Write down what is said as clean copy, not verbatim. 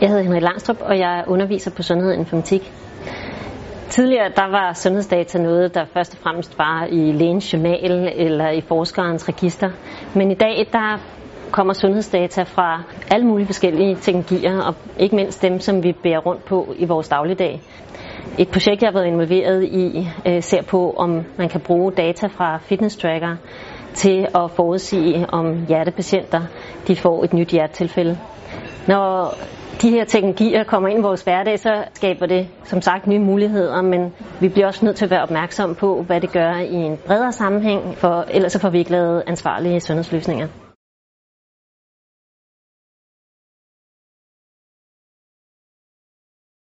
Jeg hedder Henrik Langstrup, og jeg underviser på Sundhed og Informatik. Tidligere der var sundhedsdata noget, der først og fremmest var i lægens journal eller i forskerens register. Men i dag der kommer sundhedsdata fra alle mulige forskellige teknologier, og ikke mindst dem, som vi bærer rundt på i vores dagligdag. Et projekt, jeg har været involveret i, ser på, om man kan bruge data fra fitness-trackere til at forudsige, om hjertepatienter de får et nyt hjertetilfælde. Når de her teknologier kommer ind i vores hverdag, så skaber det som sagt nye muligheder, men vi bliver også nødt til at være opmærksomme på, hvad det gør i en bredere sammenhæng, for ellers får vi ikke lavet ansvarlige sundhedsløsninger.